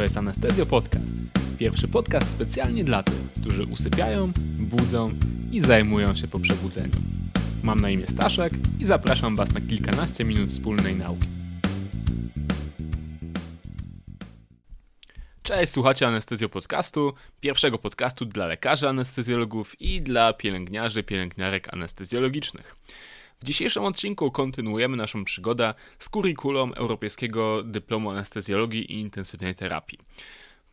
To jest Anestezjo Podcast. Pierwszy podcast specjalnie dla tych, którzy usypiają, budzą i zajmują się po przebudzeniu. Mam na imię Staszek i zapraszam Was na kilkanaście minut wspólnej nauki. Cześć, słuchacie Anestezjo Podcastu, pierwszego podcastu dla lekarzy anestezjologów i dla pielęgniarzy, pielęgniarek anestezjologicznych. W dzisiejszym odcinku kontynuujemy naszą przygodę z kurikulum Europejskiego Dyplomu Anestezjologii i Intensywnej Terapii.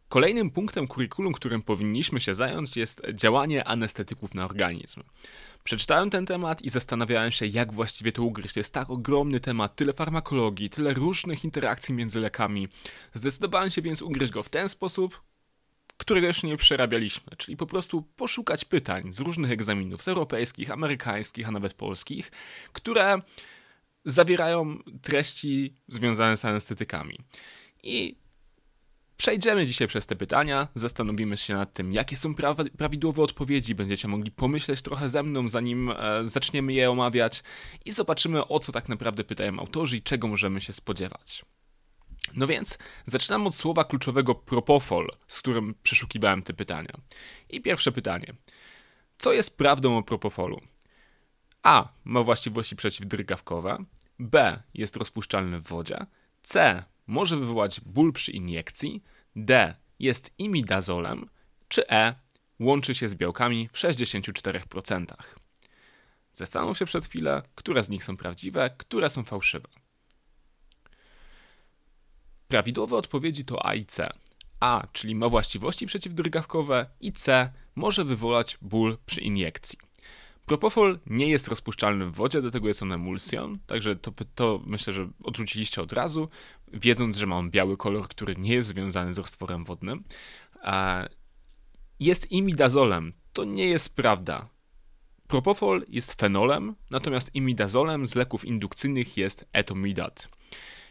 Kolejnym punktem kurikulum, którym powinniśmy się zająć, jest działanie anestetyków na organizm. Przeczytałem ten temat i zastanawiałem się, jak właściwie to ugryźć. To jest tak ogromny temat, tyle farmakologii, tyle różnych interakcji między lekami. Zdecydowałem się więc ugryźć go w ten sposób, którego jeszcze nie przerabialiśmy, czyli po prostu poszukać pytań z różnych egzaminów, z europejskich, amerykańskich, a nawet polskich, które zawierają treści związane z anestetykami. I przejdziemy dzisiaj przez te pytania, zastanowimy się nad tym, jakie są prawidłowe odpowiedzi, będziecie mogli pomyśleć trochę ze mną, zanim zaczniemy je omawiać i zobaczymy, o co tak naprawdę pytają autorzy i czego możemy się spodziewać. No więc zaczynam od słowa kluczowego propofol, z którym przeszukiwałem te pytania. I pierwsze pytanie. Co jest prawdą o propofolu? A. Ma właściwości przeciwdrgawkowe. B. Jest rozpuszczalny w wodzie. C. Może wywołać ból przy iniekcji. D. Jest imidazolem. Czy E. Łączy się z białkami w 64%. Zastanów się przez chwilę, które z nich są prawdziwe, które są fałszywe. Prawidłowe odpowiedzi to A i C. A, czyli ma właściwości przeciwdrgawkowe i C, może wywołać ból przy iniekcji. Propofol nie jest rozpuszczalny w wodzie, do tego jest on emulsją, także to myślę, że odrzuciliście od razu, wiedząc, że ma on biały kolor, który nie jest związany z roztworem wodnym. Jest imidazolem, to nie jest prawda. Propofol jest fenolem, natomiast imidazolem z leków indukcyjnych jest etomidat.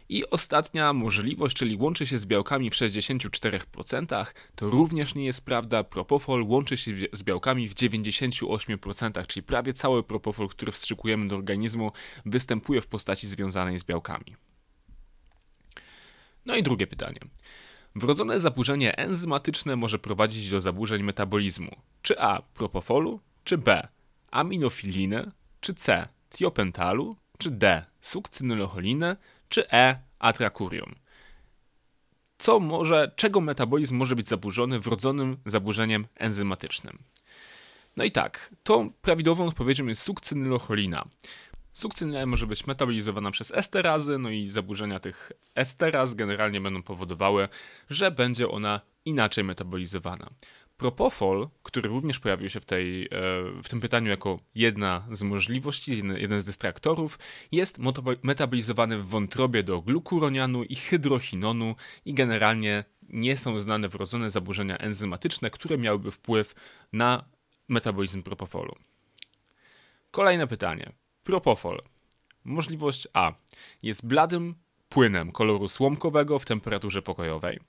I ostatnia możliwość, czyli łączy się z białkami w 64%, to również nie jest prawda. Propofol łączy się z białkami w 98%, czyli prawie cały propofol, który wstrzykujemy do organizmu, występuje w postaci związanej z białkami. No i drugie pytanie. Wrodzone zaburzenie enzymatyczne może prowadzić do zaburzeń metabolizmu. Czy A. propofolu, czy B. aminofiliny, czy C. tiopentalu, czy D. sukcynylocholiny, czy E. atrakurium. Czego metabolizm może być zaburzony wrodzonym zaburzeniem enzymatycznym? No i tak, tą prawidłową odpowiedzią jest sukcynylocholina. Sukcynyla może być metabolizowana przez esterazy, no i zaburzenia tych esteraz generalnie będą powodowały, że będzie ona inaczej metabolizowana. Propofol, który również pojawił się w tym pytaniu jako jedna z możliwości, jeden z dystraktorów, jest metabolizowany w wątrobie do glukuronianu i hydrochinonu i generalnie nie są znane wrodzone zaburzenia enzymatyczne, które miałyby wpływ na metabolizm propofolu. Kolejne pytanie. Propofol. Możliwość A. Jest bladym płynem koloru słomkowego w temperaturze pokojowej.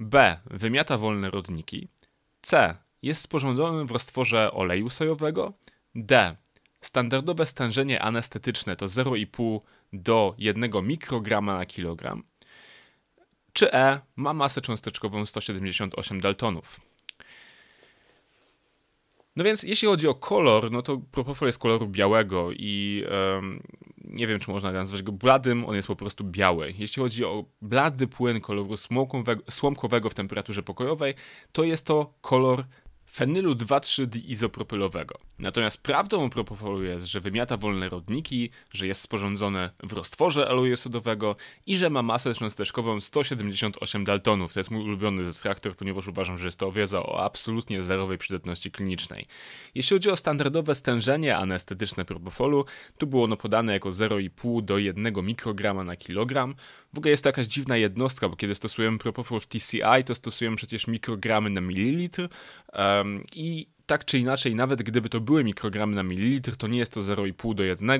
B. Wymiata wolne rodniki. C. Jest sporządzony w roztworze oleju sojowego. D. Standardowe stężenie anestetyczne to 0,5 do 1 mikrograma na kilogram. Czy E. Ma masę cząsteczkową 178 daltonów. No więc jeśli chodzi o kolor, no to propofol jest koloru białego i nie wiem, czy można nazwać go bladym, on jest po prostu biały. Jeśli chodzi o blady płyn koloru słomkowego w temperaturze pokojowej, to jest to kolor fenylu 2,3-diizopropylowego. Natomiast prawdą o propofolu jest, że wymiata wolne rodniki, że jest sporządzone w roztworze aloju sodowego i że ma masę cząsteczkową 178 daltonów. To jest mój ulubiony dystraktor, ponieważ uważam, że jest to wiedza o absolutnie zerowej przydatności klinicznej. Jeśli chodzi o standardowe stężenie anestetyczne propofolu, tu było ono podane jako 0,5 do 1 mikrograma na kilogram. W ogóle jest to jakaś dziwna jednostka, bo kiedy stosujemy propofol w TCI, to stosujemy przecież mikrogramy na mililitr, i tak czy inaczej, nawet gdyby to były mikrogramy na mililitr, to nie jest to 0,5 do 1,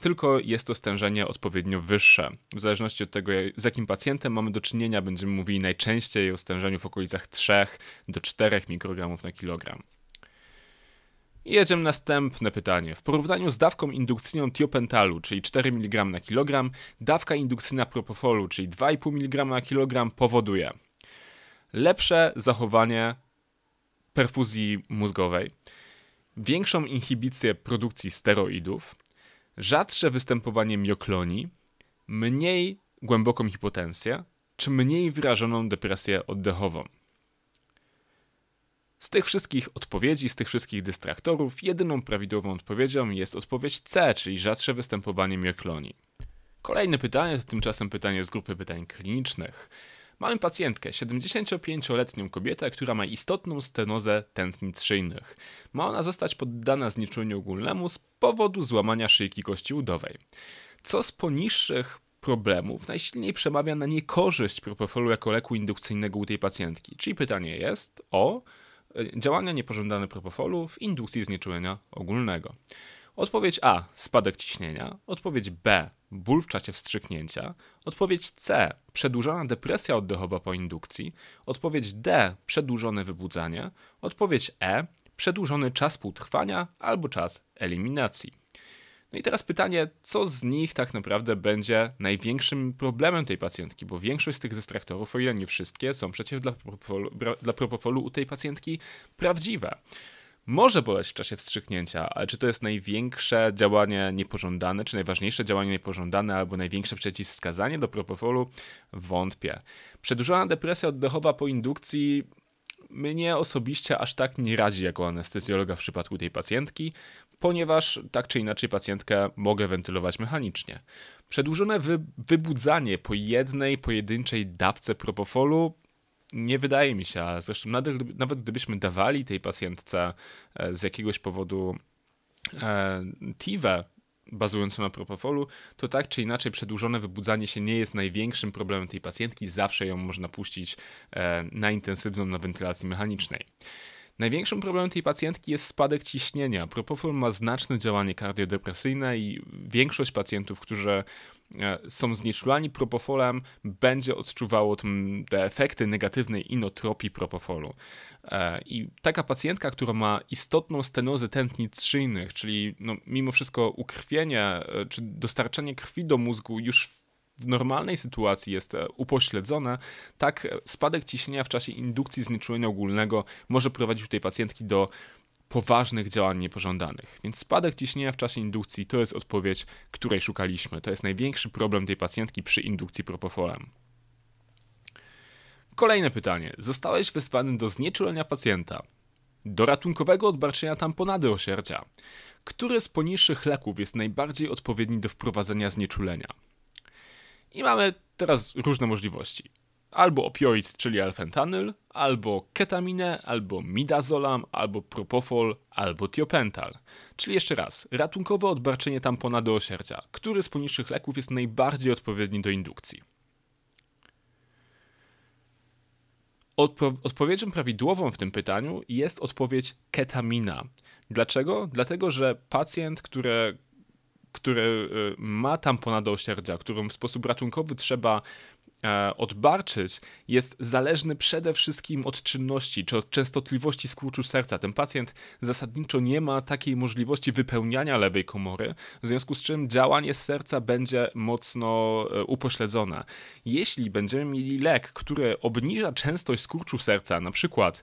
tylko jest to stężenie odpowiednio wyższe. W zależności od tego, z jakim pacjentem mamy do czynienia, będziemy mówili najczęściej o stężeniu w okolicach 3 do 4 mikrogramów na kilogram. I jedziemy następne pytanie. W porównaniu z dawką indukcyjną tiopentalu, czyli 4 mg na kilogram, dawka indukcyjna propofolu, czyli 2,5 mg na kilogram powoduje lepsze zachowanie perfuzji mózgowej, większą inhibicję produkcji steroidów, rzadsze występowanie mioklonii, mniej głęboką hipotensję czy mniej wyrażoną depresję oddechową. Z tych wszystkich odpowiedzi, z tych wszystkich dystraktorów, jedyną prawidłową odpowiedzią jest odpowiedź C, czyli rzadsze występowanie mioklonii. Kolejne pytanie to tymczasem pytanie z grupy pytań klinicznych. Mamy pacjentkę, 75-letnią kobietę, która ma istotną stenozę tętnic szyjnych. Ma ona zostać poddana znieczuleniu ogólnemu z powodu złamania szyjki kości udowej. Co z poniższych problemów najsilniej przemawia na niekorzyść propofolu jako leku indukcyjnego u tej pacjentki? Czyli pytanie jest o działania niepożądane propofolu w indukcji znieczulenia ogólnego. Odpowiedź A. Spadek ciśnienia. Odpowiedź B. Ból w czasie wstrzyknięcia. Odpowiedź C. Przedłużona depresja oddechowa po indukcji. Odpowiedź D. Przedłużone wybudzanie. Odpowiedź E. Przedłużony czas półtrwania albo czas eliminacji. No i teraz pytanie, co z nich tak naprawdę będzie największym problemem tej pacjentki, bo większość z tych dystraktorów, o ile nie wszystkie, są przecież dla propofolu u tej pacjentki prawdziwe. Może boleć w czasie wstrzyknięcia, ale czy to jest największe działanie niepożądane, czy najważniejsze działanie niepożądane, albo największe przeciwwskazanie do propofolu? Wątpię. Przedłużona depresja oddechowa po indukcji mnie osobiście aż tak nie radzi jako anestezjologa w przypadku tej pacjentki, ponieważ tak czy inaczej pacjentkę mogę wentylować mechanicznie. Przedłużone wybudzanie po jednej pojedynczej dawce propofolu nie wydaje mi się, a zresztą nawet gdybyśmy dawali tej pacjentce z jakiegoś powodu TIVę bazującą na propofolu, to tak czy inaczej przedłużone wybudzanie się nie jest największym problemem tej pacjentki. Zawsze ją można puścić na intensywną, na wentylacji mechanicznej. Największym problemem tej pacjentki jest spadek ciśnienia. Propofol ma znaczne działanie kardiodepresyjne i większość pacjentów, którzy są znieczulani propofolem, będzie odczuwało te efekty negatywnej inotropii propofolu. I taka pacjentka, która ma istotną stenozę tętnic szyjnych, czyli mimo wszystko ukrwienie czy dostarczanie krwi do mózgu już w normalnej sytuacji jest upośledzone, tak spadek ciśnienia w czasie indukcji znieczulenia ogólnego może prowadzić u tej pacjentki do poważnych działań niepożądanych. Więc spadek ciśnienia w czasie indukcji to jest odpowiedź, której szukaliśmy. To jest największy problem tej pacjentki przy indukcji propofolem. Kolejne pytanie. Zostałeś wezwany do znieczulenia pacjenta, do ratunkowego odbarczenia tamponady osierdzia. Który z poniższych leków jest najbardziej odpowiedni do wprowadzenia znieczulenia? I mamy teraz różne możliwości. Albo opioid, czyli alfentanyl, albo ketaminę, albo midazolam, albo propofol, albo tiopental. Czyli jeszcze raz, ratunkowe odbarczenie tamponady osierdzia. Który z poniższych leków jest najbardziej odpowiedni do indukcji? Odpowiedzią prawidłową w tym pytaniu jest odpowiedź ketamina. Dlaczego? Dlatego, że pacjent, który ma tamponadę osierdzia, którą w sposób ratunkowy trzeba odbarczyć, jest zależny przede wszystkim od czynności czy od częstotliwości skurczu serca. Ten pacjent zasadniczo nie ma takiej możliwości wypełniania lewej komory, w związku z czym działanie serca będzie mocno upośledzone. Jeśli będziemy mieli lek, który obniża częstość skurczu serca, na przykład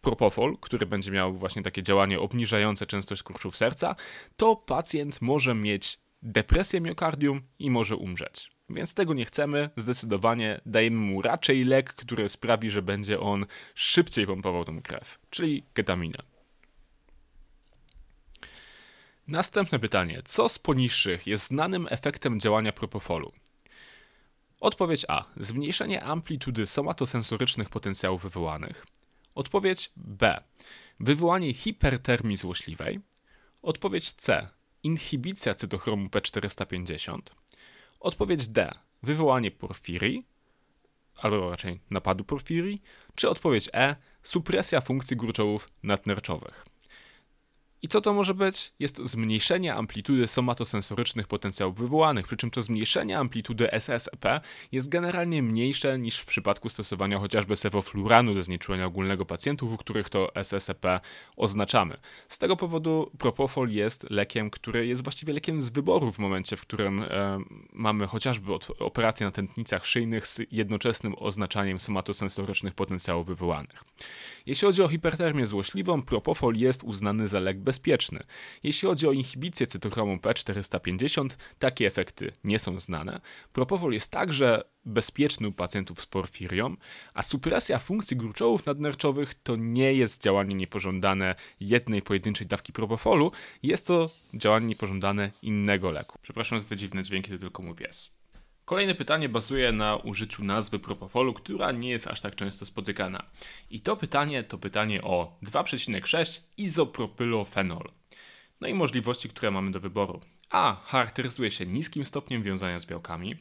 propofol, który będzie miał właśnie takie działanie obniżające częstość skurczów serca, to pacjent może mieć depresję miokardium i może umrzeć. Więc tego nie chcemy, zdecydowanie dajemy mu raczej lek, który sprawi, że będzie on szybciej pompował tą krew, czyli ketaminę. Następne pytanie. Co z poniższych jest znanym efektem działania propofolu? Odpowiedź A. Zmniejszenie amplitudy somatosensorycznych potencjałów wywołanych. Odpowiedź B. Wywołanie hipertermii złośliwej. Odpowiedź C. Inhibicja cytochromu P450. Odpowiedź D. Wywołanie porfirii, albo raczej napadu porfirii, czy odpowiedź E. Supresja funkcji gruczołów nadnerczowych. I co to może być? Jest to zmniejszenie amplitudy somatosensorycznych potencjałów wywołanych, przy czym to zmniejszenie amplitudy SSP jest generalnie mniejsze niż w przypadku stosowania chociażby sevofluranu do znieczulenia ogólnego pacjentów, u których to SSP oznaczamy. Z tego powodu propofol jest lekiem, który jest właściwie lekiem z wyboru w momencie, w którym mamy chociażby operację na tętnicach szyjnych z jednoczesnym oznaczaniem somatosensorycznych potencjałów wywołanych. Jeśli chodzi o hipertermię złośliwą, propofol jest uznany za lek bezpieczny. Jeśli chodzi o inhibicję cytochromu P450, takie efekty nie są znane. Propofol jest także bezpieczny u pacjentów z porfirią, a supresja funkcji gruczołów nadnerczowych to nie jest działanie niepożądane jednej pojedynczej dawki propofolu, jest to działanie niepożądane innego leku. Przepraszam za te dziwne dźwięki, to tylko mój pies. Kolejne pytanie bazuje na użyciu nazwy propofolu, która nie jest aż tak często spotykana. I to pytanie o 2,6 izopropylofenol. No i możliwości, które mamy do wyboru. A. Charakteryzuje się niskim stopniem wiązania z białkami.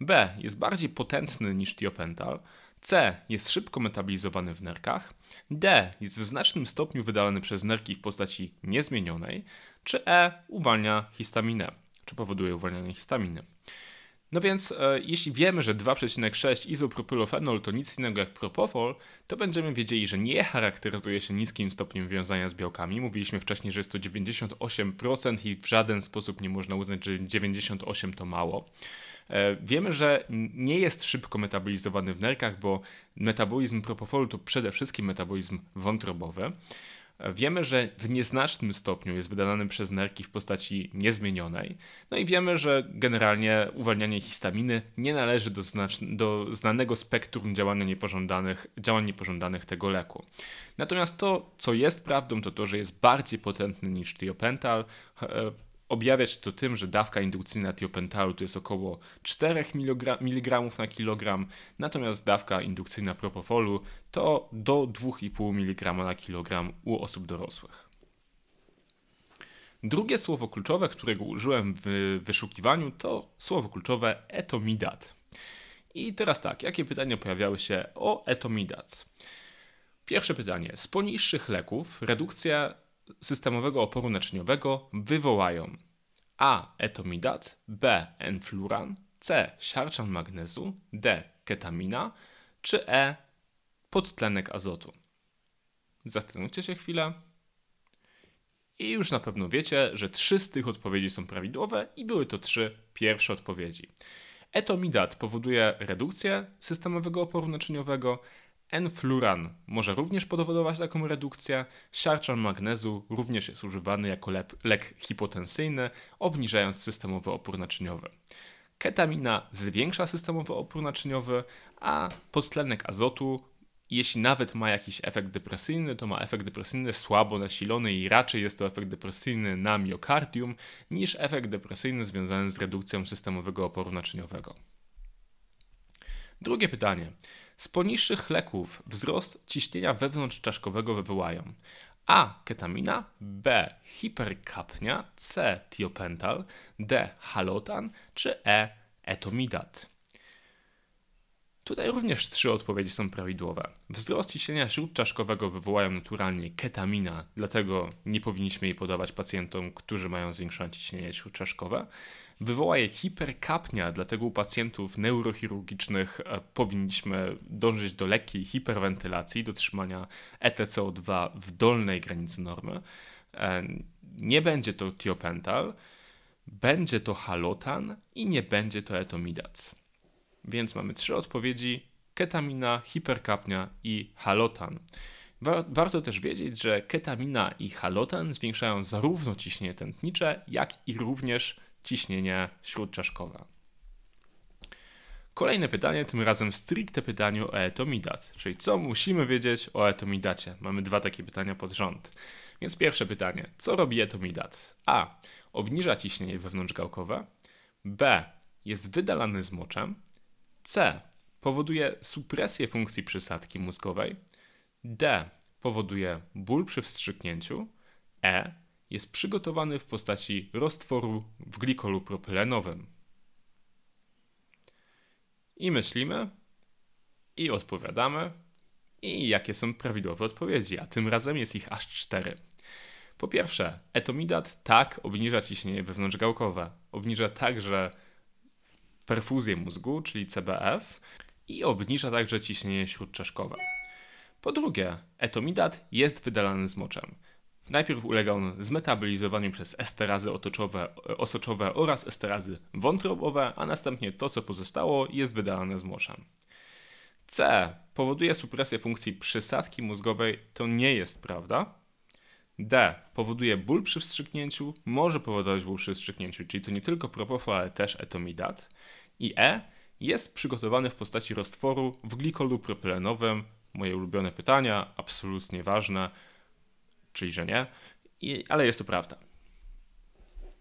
B. Jest bardziej potentny niż tiopental. C. Jest szybko metabolizowany w nerkach. D. Jest w znacznym stopniu wydalany przez nerki w postaci niezmienionej. Czy E. Uwalnia histaminę, czy powoduje uwalnianie histaminy. No więc jeśli wiemy, że 2,6 izopropylofenol to nic innego jak propofol, to będziemy wiedzieli, że nie charakteryzuje się niskim stopniem wiązania z białkami. Mówiliśmy wcześniej, że jest to 98% i w żaden sposób nie można uznać, że 98% to mało. Wiemy, że nie jest szybko metabolizowany w nerkach, bo metabolizm propofolu to przede wszystkim metabolizm wątrobowy. Wiemy, że w nieznacznym stopniu jest wydalany przez nerki w postaci niezmienionej. No i wiemy, że generalnie uwalnianie histaminy nie należy do znanego spektrum działań niepożądanych tego leku. Natomiast to, co jest prawdą, to to, że jest bardziej potentny niż tiopental. Objawia się to tym, że dawka indukcyjna tiopentalu to jest około 4 mg na kilogram, natomiast dawka indukcyjna propofolu to do 2,5 mg na kilogram u osób dorosłych. Drugie słowo kluczowe, którego użyłem w wyszukiwaniu, to słowo kluczowe etomidat. I teraz tak, jakie pytania pojawiały się o etomidat? Pierwsze pytanie. Z poniższych leków redukcja systemowego oporu naczyniowego wywołają A. Etomidat, B. Enfluran, C. Siarczan magnezu, D. Ketamina, czy E. Podtlenek azotu. Zastanówcie się chwilę. I już na pewno wiecie, że 3 z tych odpowiedzi są prawidłowe i były to 3 pierwsze odpowiedzi. Etomidat powoduje redukcję systemowego oporu naczyniowego, enfluran może również powodować taką redukcję, siarczan magnezu również jest używany jako lek hipotensyjny, obniżając systemowy opór naczyniowy. Ketamina zwiększa systemowy opór naczyniowy, a podtlenek azotu, jeśli nawet ma jakiś efekt depresyjny, to ma efekt depresyjny słabo nasilony i raczej jest to efekt depresyjny na miokardium niż efekt depresyjny związany z redukcją systemowego oporu naczyniowego. Drugie pytanie. Z poniższych leków wzrost ciśnienia wewnątrzczaszkowego wywołają A. Ketamina, B. Hiperkapnia, C. Tiopental, D. Halotan, czy E. Etomidat. Tutaj również 3 odpowiedzi są prawidłowe. Wzrost ciśnienia śródczaszkowego wywołają naturalnie ketamina, dlatego nie powinniśmy jej podawać pacjentom, którzy mają zwiększone ciśnienie śródczaszkowe. Wywoła je hiperkapnia, dlatego u pacjentów neurochirurgicznych powinniśmy dążyć do lekkiej hiperwentylacji, do trzymania EtCO2 w dolnej granicy normy. Nie będzie to tiopental, będzie to halotan i nie będzie to etomidat. Więc mamy 3 odpowiedzi: ketamina, hiperkapnia i halotan. Warto też wiedzieć, że ketamina i halotan zwiększają zarówno ciśnienie tętnicze, jak i również ciśnienie śródczaszkowe. Kolejne pytanie, tym razem stricte pytanie o etomidat, czyli co musimy wiedzieć o etomidacie. Mamy 2 takie pytania pod rząd. Więc pierwsze pytanie, co robi etomidat? A. Obniża ciśnienie wewnątrzgałkowe. B. Jest wydalany z moczem. C. Powoduje supresję funkcji przysadki mózgowej. D. Powoduje ból przy wstrzyknięciu. E. Jest przygotowany w postaci roztworu w glikolu propylenowym. I myślimy, i odpowiadamy, i jakie są prawidłowe odpowiedzi, a tym razem jest ich aż 4. Po pierwsze, etomidat tak obniża ciśnienie wewnątrzgałkowe. Obniża także perfuzję mózgu, czyli CBF, i obniża także ciśnienie śródczaszkowe. Po drugie, etomidat jest wydalany z moczem. Najpierw ulega on zmetabolizowaniu przez esterazy osoczowe oraz esterazy wątrobowe, a następnie to, co pozostało, jest wydalane z moczem. C. Powoduje supresję funkcji przysadki mózgowej. To nie jest prawda. D. Powoduje ból przy wstrzyknięciu. Może powodować ból przy wstrzyknięciu, czyli to nie tylko propofol, ale też etomidat. I E. Jest przygotowany w postaci roztworu w glikolu propylenowym. Moje ulubione pytania, absolutnie ważne, czyli że nie, ale jest to prawda.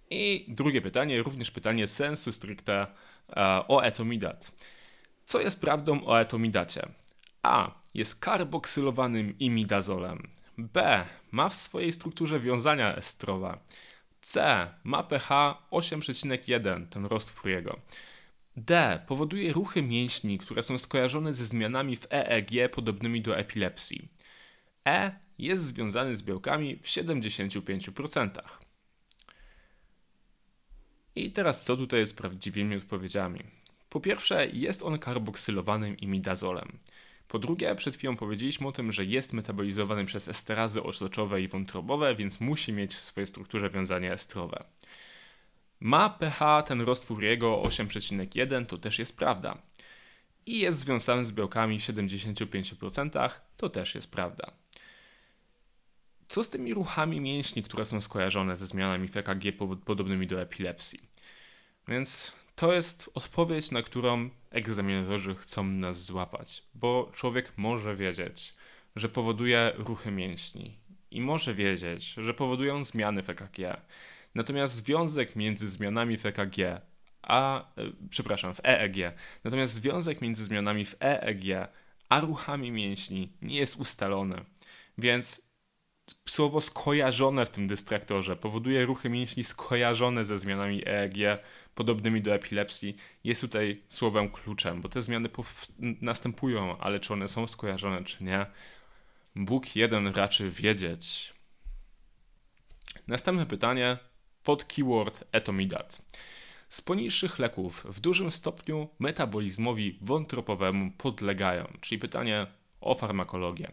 I drugie pytanie, również pytanie sensu stricte o etomidat. Co jest prawdą o etomidacie? A. Jest karboksylowanym imidazolem. B. Ma w swojej strukturze wiązania estrowe. C. Ma pH 8,1, ten roztwór jego. D. Powoduje ruchy mięśni, które są skojarzone ze zmianami w EEG podobnymi do epilepsji. E. Jest związany z białkami w 75%. I teraz co tutaj jest prawdziwymi odpowiedziami? Po pierwsze, jest on karboksylowanym imidazolem. Po drugie, przed chwilą powiedzieliśmy o tym, że jest metabolizowany przez esterazy osoczowe i wątrobowe, więc musi mieć w swojej strukturze wiązanie estrowe. Ma pH, ten roztwór jego 8,1, to też jest prawda. I jest związany z białkami w 75%, to też jest prawda. Co z tymi ruchami mięśni, które są skojarzone ze zmianami w EKG podobnymi do epilepsji? Więc to jest odpowiedź, na którą egzaminatorzy chcą nas złapać, bo człowiek może wiedzieć, że powoduje ruchy mięśni i może wiedzieć, że powodują zmiany w EKG. Natomiast związek między zmianami w EEG a ruchami mięśni nie jest ustalony, więc słowo skojarzone w tym dystraktorze powoduje ruchy mięśni skojarzone ze zmianami EEG podobnymi do epilepsji jest tutaj słowem kluczem, bo te zmiany następują, ale czy one są skojarzone, czy nie, Bóg jeden raczy wiedzieć. Następne pytanie pod keyword etomidat. Z poniższych leków w dużym stopniu metabolizmowi wątropowemu podlegają, czyli pytanie o farmakologię.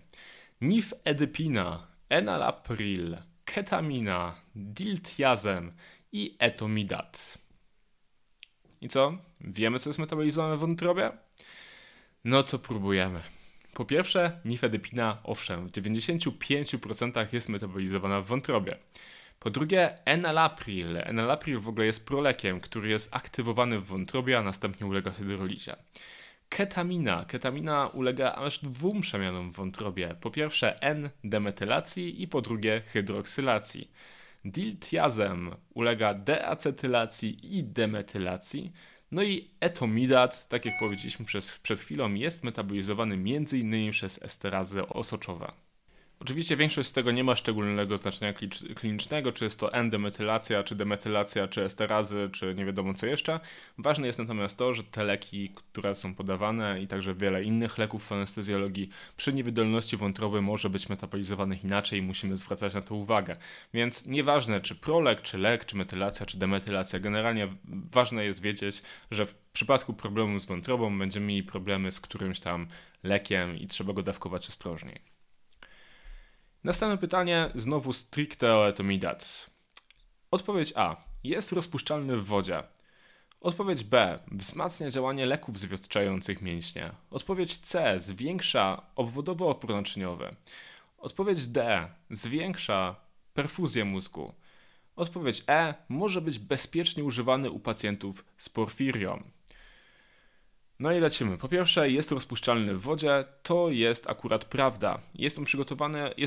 Nifedypina, enalapril, ketamina, diltiazem i etomidat. I co? Wiemy, co jest metabolizowane w wątrobie? No to próbujemy. Po pierwsze, nifedypina, owszem, w 95% jest metabolizowana w wątrobie. Po drugie, enalapril. Enalapril w ogóle jest prolekiem, który jest aktywowany w wątrobie, a następnie ulega hydrolizie. Ketamina. Ketamina ulega aż 2 przemianom w wątrobie. Po pierwsze N-demetylacji i po drugie hydroksylacji. Diltiazem ulega deacetylacji i demetylacji. No i etomidat, tak jak powiedzieliśmy przed chwilą, jest metabolizowany m.in. przez esterazy osoczowe. Oczywiście większość z tego nie ma szczególnego znaczenia klinicznego, czy jest to N-demetylacja, czy demetylacja, czy esterazy, czy nie wiadomo co jeszcze. Ważne jest natomiast to, że te leki, które są podawane i także wiele innych leków w anestezjologii przy niewydolności wątroby może być metabolizowanych inaczej i musimy zwracać na to uwagę. Więc nieważne czy prolek, czy lek, czy metylacja, czy demetylacja, generalnie ważne jest wiedzieć, że w przypadku problemu z wątrobą będziemy mieli problemy z którymś tam lekiem i trzeba go dawkować ostrożniej. Następne pytanie, znowu stricte o etomidat. Odpowiedź A. Jest rozpuszczalny w wodzie. Odpowiedź B. Wzmacnia działanie leków zwilżających mięśnie. Odpowiedź C. Zwiększa obwodowo opór-naczyniowy. Odpowiedź D. Zwiększa perfuzję mózgu. Odpowiedź E. Może być bezpiecznie używany u pacjentów z porfirią. No i lecimy. Po pierwsze, jest rozpuszczalny w wodzie, to jest akurat prawda. Jest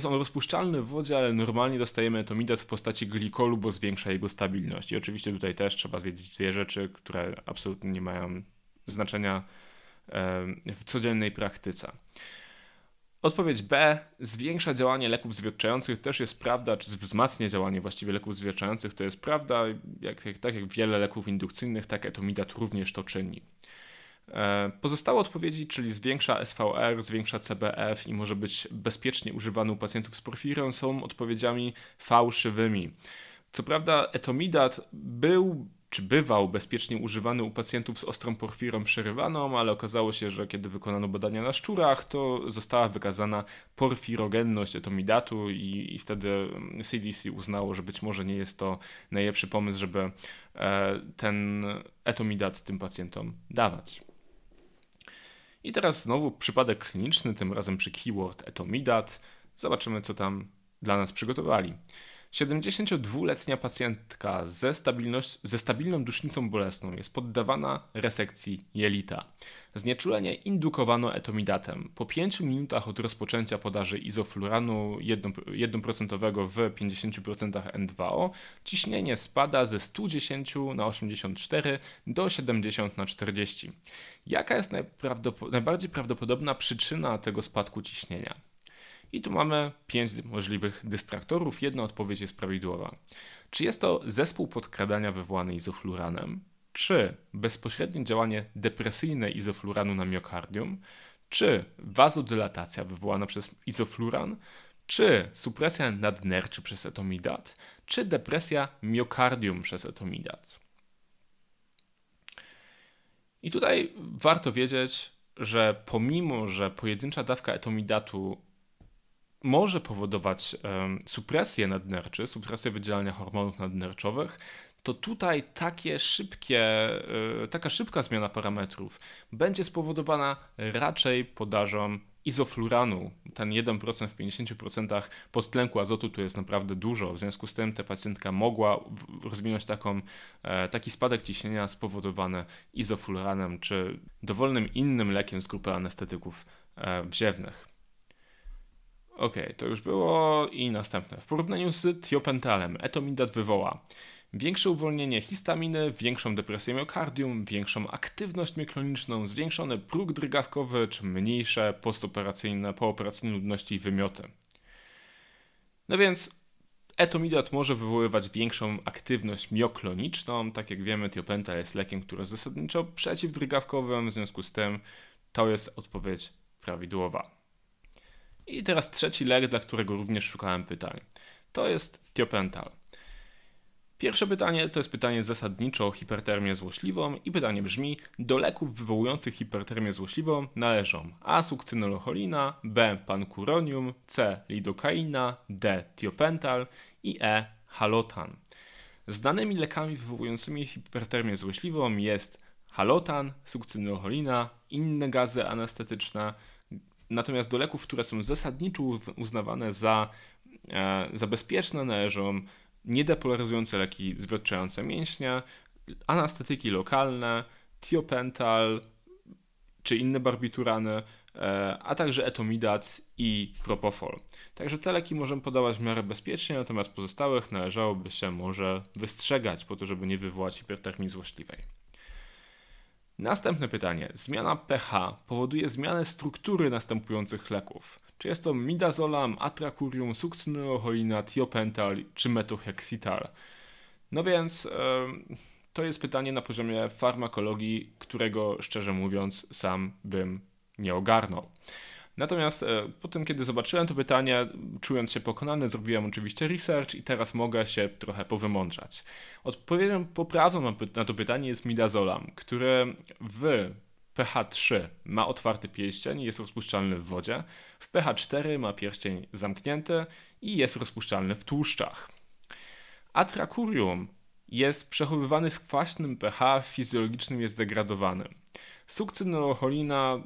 on rozpuszczalny w wodzie, ale normalnie dostajemy etomidat w postaci glikolu, bo zwiększa jego stabilność. I oczywiście tutaj też trzeba wiedzieć dwie rzeczy, które absolutnie nie mają znaczenia w codziennej praktyce. Odpowiedź B. Zwiększa działanie leków zwierczających, też jest prawda, czy wzmacnia działanie właściwie leków zwierczających, to jest prawda. Tak jak wiele leków indukcyjnych, tak etomidat również to czyni. Pozostałe odpowiedzi, czyli zwiększa SVR, zwiększa CBF i może być bezpiecznie używany u pacjentów z porfirem, są odpowiedziami fałszywymi. Co prawda etomidat był czy bywał bezpiecznie używany u pacjentów z ostrą porfirą przerywaną, ale okazało się, że kiedy wykonano badania na szczurach, to została wykazana porfirogenność etomidatu i wtedy CDC uznało, że być może nie jest to najlepszy pomysł, żeby ten etomidat tym pacjentom dawać. I teraz znowu przypadek kliniczny, tym razem przy keyword etomidat. Zobaczymy, co tam dla nas przygotowali. 72-letnia pacjentka ze stabilną dusznicą bolesną jest poddawana resekcji jelita. Znieczulenie indukowano etomidatem. Po 5 minutach od rozpoczęcia podaży izofluranu 1% w 50% N2O ciśnienie spada ze 110 na 84 do 70 na 40. Jaka jest najbardziej prawdopodobna przyczyna tego spadku ciśnienia? I tu mamy 5 możliwych dystraktorów, jedna odpowiedź jest prawidłowa. Czy jest to zespół podkradania wywołany izofluranem? Czy bezpośrednie działanie depresyjne izofluranu na miokardium? Czy wazodylatacja wywołana przez izofluran? Czy supresja nadnerczy przez etomidat? Czy depresja miokardium przez etomidat? I tutaj warto wiedzieć, że pomimo, że pojedyncza dawka etomidatu może powodować supresję nadnerczy, supresję wydzielania hormonów nadnerczowych, to tutaj taka szybka zmiana parametrów będzie spowodowana raczej podażą izofluranu. Ten 1% w 50% podtlenku azotu to jest naprawdę dużo, w związku z tym ta pacjentka mogła rozwinąć taki spadek ciśnienia spowodowany izofluranem czy dowolnym innym lekiem z grupy anestetyków wziewnych. Ok, to już było i następne. W porównaniu z tiopentalem etomidat wywoła większe uwolnienie histaminy, większą depresję miokardium, większą aktywność miokloniczną, zwiększony próg drgawkowy czy mniejsze pooperacyjne nudności i wymioty. No więc etomidat może wywoływać większą aktywność miokloniczną. Tak jak wiemy, tiopental jest lekiem, który jest zasadniczo przeciwdrgawkowym, w związku z tym to jest odpowiedź prawidłowa. I teraz trzeci lek, dla którego również szukałem pytań. To jest tiopental. Pierwsze pytanie to jest pytanie zasadniczo o hipertermię złośliwą i pytanie brzmi: do leków wywołujących hipertermię złośliwą należą A. sukcynylocholina, B. pankuronium, C. lidokaina, D. tiopental i E. halotan. Znanymi lekami wywołującymi hipertermię złośliwą jest halotan, sukcynylocholina, inne gazy anestetyczne. Natomiast do leków, które są zasadniczo uznawane za bezpieczne, należą niedepolaryzujące leki zwilżające mięśnie, anestetyki lokalne, tiopental czy inne barbiturany, a także etomidat i propofol. Także te leki możemy podawać w miarę bezpiecznie, natomiast pozostałych należałoby się może wystrzegać po to, żeby nie wywołać hipertermii złośliwej. Następne pytanie. Zmiana pH powoduje zmianę struktury następujących leków. Czy jest to midazolam, atrakurium, sukcynylocholina, tiopental czy metohexital? No więc to jest pytanie na poziomie farmakologii, którego szczerze mówiąc sam bym nie ogarnął. Natomiast po tym, kiedy zobaczyłem to pytanie, czując się pokonany, zrobiłem oczywiście research i teraz mogę się trochę powymączać. Odpowiedzią poprawną na to pytanie jest midazolam, który w pH 3 ma otwarty pierścień i jest rozpuszczalny w wodzie, w pH 4 ma pierścień zamknięty i jest rozpuszczalny w tłuszczach. Atrakurium jest przechowywany w kwaśnym pH, w fizjologicznym jest degradowany. Sukcynylocholina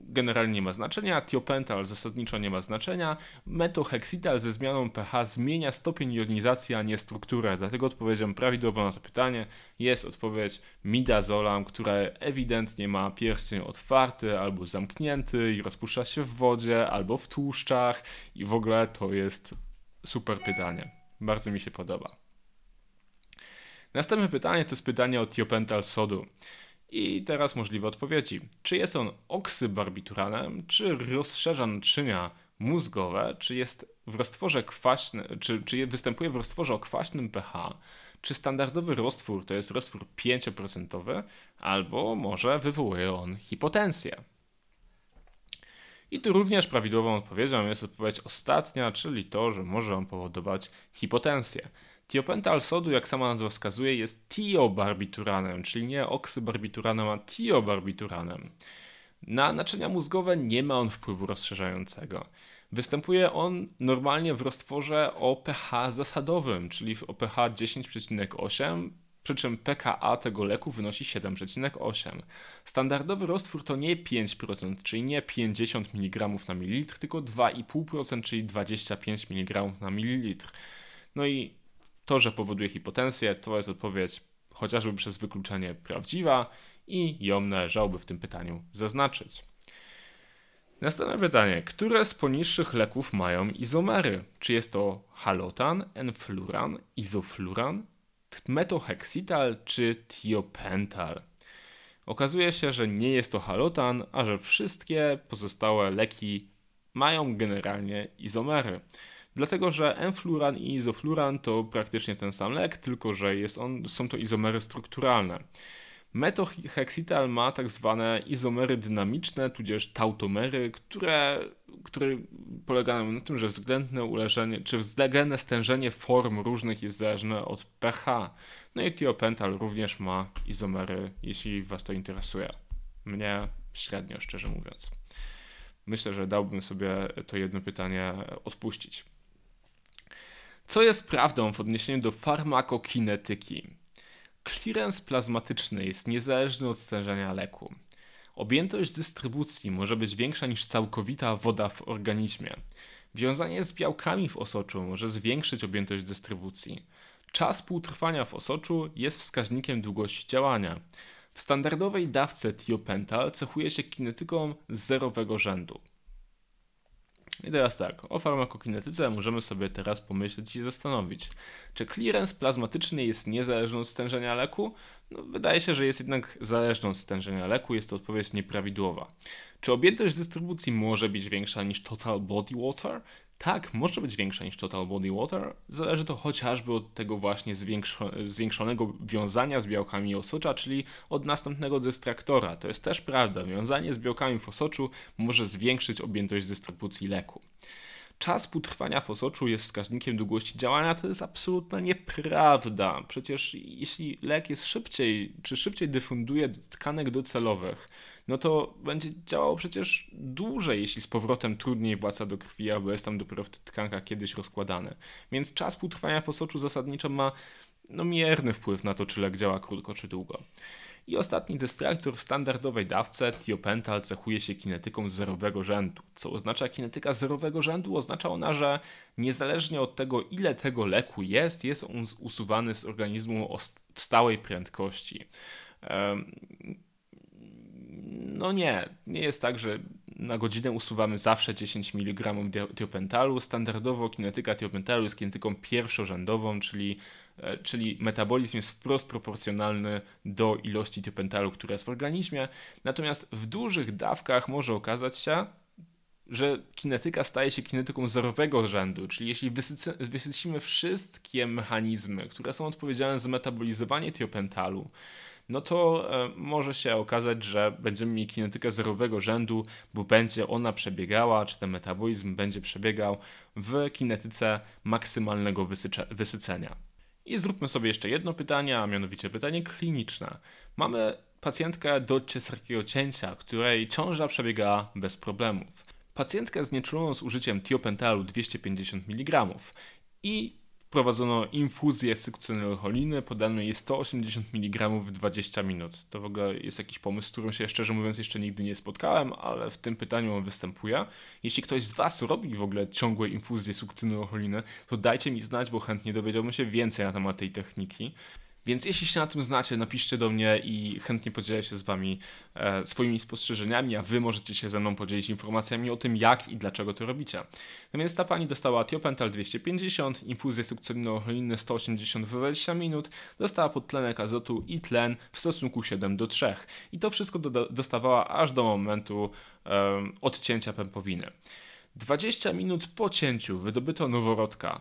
generalnie nie ma znaczenia, tiopental zasadniczo nie ma znaczenia, metohexital ze zmianą pH zmienia stopień jonizacji, a nie strukturę, dlatego odpowiedzią prawidłową na to pytanie jest odpowiedź midazolam, która ewidentnie ma pierścień otwarty albo zamknięty i rozpuszcza się w wodzie albo w tłuszczach i w ogóle to jest super pytanie, bardzo mi się podoba. Następne pytanie to jest pytanie o tiopental sodu. I teraz możliwe odpowiedzi. Czy jest on oksybarbituranem, czy rozszerza naczynia mózgowe, czy występuje w roztworze o kwaśnym pH, czy standardowy roztwór to jest roztwór 5%, albo może wywołuje on hipotensję. I tu również prawidłową odpowiedzią jest odpowiedź ostatnia, czyli to, że może on powodować hipotensję. Tiopental sodu, jak sama nazwa wskazuje, jest tiobarbituranem, czyli nie oksybarbituranem, a tiobarbituranem. Na naczynia mózgowe nie ma on wpływu rozszerzającego. Występuje on normalnie w roztworze o pH zasadowym, czyli o pH 10,8, przy czym pKa tego leku wynosi 7,8. Standardowy roztwór to nie 5%, czyli nie 50 mg na ml, tylko 2,5%, czyli 25 mg na ml. No i to, że powoduje hipotensję, to jest odpowiedź chociażby przez wykluczenie prawdziwa i ją należałoby w tym pytaniu zaznaczyć. Następne pytanie. Które z poniższych leków mają izomery? Czy jest to halotan, enfluran, izofluran, metohexital czy tiopental? Okazuje się, że nie jest to halotan, a że wszystkie pozostałe leki mają generalnie izomery. Dlatego, że enfluran i izofluran to praktycznie ten sam lek, tylko że są to izomery strukturalne. Metohexital ma tak zwane izomery dynamiczne, tudzież tautomery, które polegają na tym, że względne uleżenie, czy względne stężenie form różnych jest zależne od pH. No i tiopental również ma izomery, jeśli Was to interesuje. Mnie średnio, szczerze mówiąc. Myślę, że dałbym sobie to jedno pytanie odpuścić. Co jest prawdą w odniesieniu do farmakokinetyki? Clearance plazmatyczny jest niezależny od stężenia leku. Objętość dystrybucji może być większa niż całkowita woda w organizmie. Wiązanie z białkami w osoczu może zwiększyć objętość dystrybucji. Czas półtrwania w osoczu jest wskaźnikiem długości działania. W standardowej dawce tiopental cechuje się kinetyką zerowego rzędu. I teraz tak, o farmakokinetyce możemy sobie teraz pomyśleć i zastanowić. Czy clearance plazmatyczny jest niezależny od stężenia leku? No, wydaje się, że jest jednak zależny od stężenia leku, jest to odpowiedź nieprawidłowa. Czy objętość dystrybucji może być większa niż total body water? Tak, może być większa niż total body water. Zależy to chociażby od tego właśnie zwiększonego wiązania z białkami osocza, czyli od następnego dystraktora. To jest też prawda. Wiązanie z białkami w osoczu może zwiększyć objętość dystrybucji leku. Czas półtrwania w osoczu jest wskaźnikiem długości działania. To jest absolutna nieprawda. Przecież jeśli lek jest szybciej dyfunduje do tkanek docelowych, no to będzie działało przecież dłużej, jeśli z powrotem trudniej wraca do krwi, albo jest tam dopiero w tkankach kiedyś rozkładane. Więc czas półtrwania w osoczu zasadniczo ma mierny wpływ na to, czy lek działa krótko czy długo. I ostatni dystraktor w standardowej dawce tiopental cechuje się kinetyką zerowego rzędu. Co oznacza kinetyka zerowego rzędu? Oznacza ona, że niezależnie od tego, ile tego leku jest on usuwany z organizmu w stałej prędkości. No nie jest tak, że na godzinę usuwamy zawsze 10 mg tiopentalu. Standardowo kinetyka tiopentalu jest kinetyką pierwszorzędową, czyli metabolizm jest wprost proporcjonalny do ilości tiopentalu, która jest w organizmie. Natomiast w dużych dawkach może okazać się, że kinetyka staje się kinetyką zerowego rzędu, czyli jeśli wysycimy wszystkie mechanizmy, które są odpowiedzialne za metabolizowanie tiopentalu, no to może się okazać, że będziemy mieli kinetykę zerowego rzędu, bo będzie ona przebiegała, czy ten metabolizm będzie przebiegał w kinetyce maksymalnego wysycenia. I zróbmy sobie jeszcze jedno pytanie, a mianowicie pytanie kliniczne. Mamy pacjentkę do cesarskiego cięcia, której ciąża przebiegała bez problemów. Pacjentkę znieczulono z użyciem tiopentalu 250 mg i prowadzono infuzję sukcynylocholiny, podano jej 180 mg w 20 minut. To w ogóle jest jakiś pomysł, z którym się szczerze mówiąc jeszcze nigdy nie spotkałem, ale w tym pytaniu on występuje. Jeśli ktoś z Was robi w ogóle ciągłe infuzje sukcynylocholiny, to dajcie mi znać, bo chętnie dowiedziałbym się więcej na temat tej techniki. Więc jeśli się na tym znacie, napiszcie do mnie i chętnie podzielę się z Wami swoimi spostrzeżeniami, a Wy możecie się ze mną podzielić informacjami o tym, jak i dlaczego to robicie. No więc ta pani dostała tiopental 250, infuzję sukcynylocholiny 180 w 20 minut, dostała podtlenek azotu i tlen w stosunku 7:3. I to wszystko dostawała aż do momentu odcięcia pępowiny. 20 minut po cięciu wydobyto noworodka.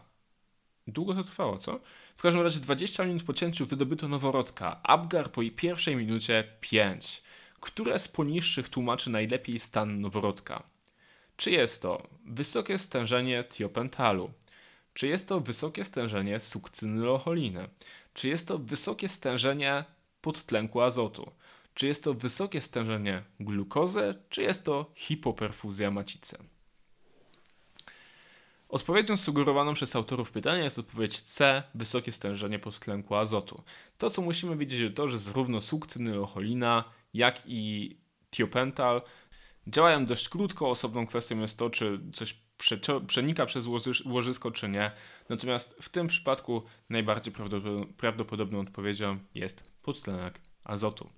Długo to trwało, co? W każdym razie 20 minut po cięciu wydobyto noworodka, Apgar po jej pierwszej minucie 5. Które z poniższych tłumaczy najlepiej stan noworodka? Czy jest to wysokie stężenie tiopentalu? Czy jest to wysokie stężenie sukcynylocholiny? Czy jest to wysokie stężenie podtlenku azotu? Czy jest to wysokie stężenie glukozy? Czy jest to hipoperfuzja macicy? Odpowiedzią sugerowaną przez autorów pytania jest odpowiedź C, wysokie stężenie podtlenku azotu. To, co musimy wiedzieć, to, że zarówno sukcynylocholina, jak i tiopental działają dość krótko. Osobną kwestią jest to, czy coś przenika przez łożysko, czy nie. Natomiast w tym przypadku najbardziej prawdopodobną odpowiedzią jest podtlenek azotu.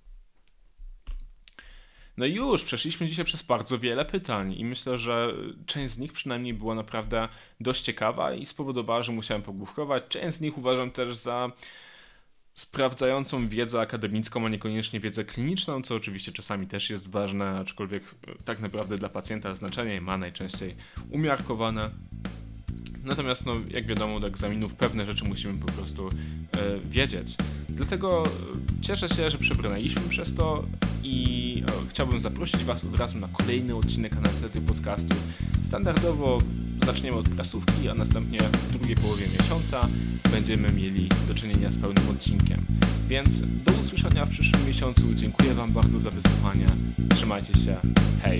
No i już przeszliśmy dzisiaj przez bardzo wiele pytań i myślę, że część z nich przynajmniej była naprawdę dość ciekawa i spowodowała, że musiałem pogłówkować. Część z nich uważam też za sprawdzającą wiedzę akademicką, a niekoniecznie wiedzę kliniczną, co oczywiście czasami też jest ważne, aczkolwiek tak naprawdę dla pacjenta znaczenie ma najczęściej umiarkowane. Natomiast no, jak wiadomo, do egzaminów pewne rzeczy musimy po prostu wiedzieć. Dlatego cieszę się, że przebrnęliśmy przez to i chciałbym zaprosić Was od razu na kolejny odcinek Anestezjo Podcastu. Standardowo zaczniemy od prasówki, a następnie w drugiej połowie miesiąca będziemy mieli do czynienia z pełnym odcinkiem. Więc do usłyszenia w przyszłym miesiącu. Dziękuję Wam bardzo za wysłuchanie. Trzymajcie się. Hej!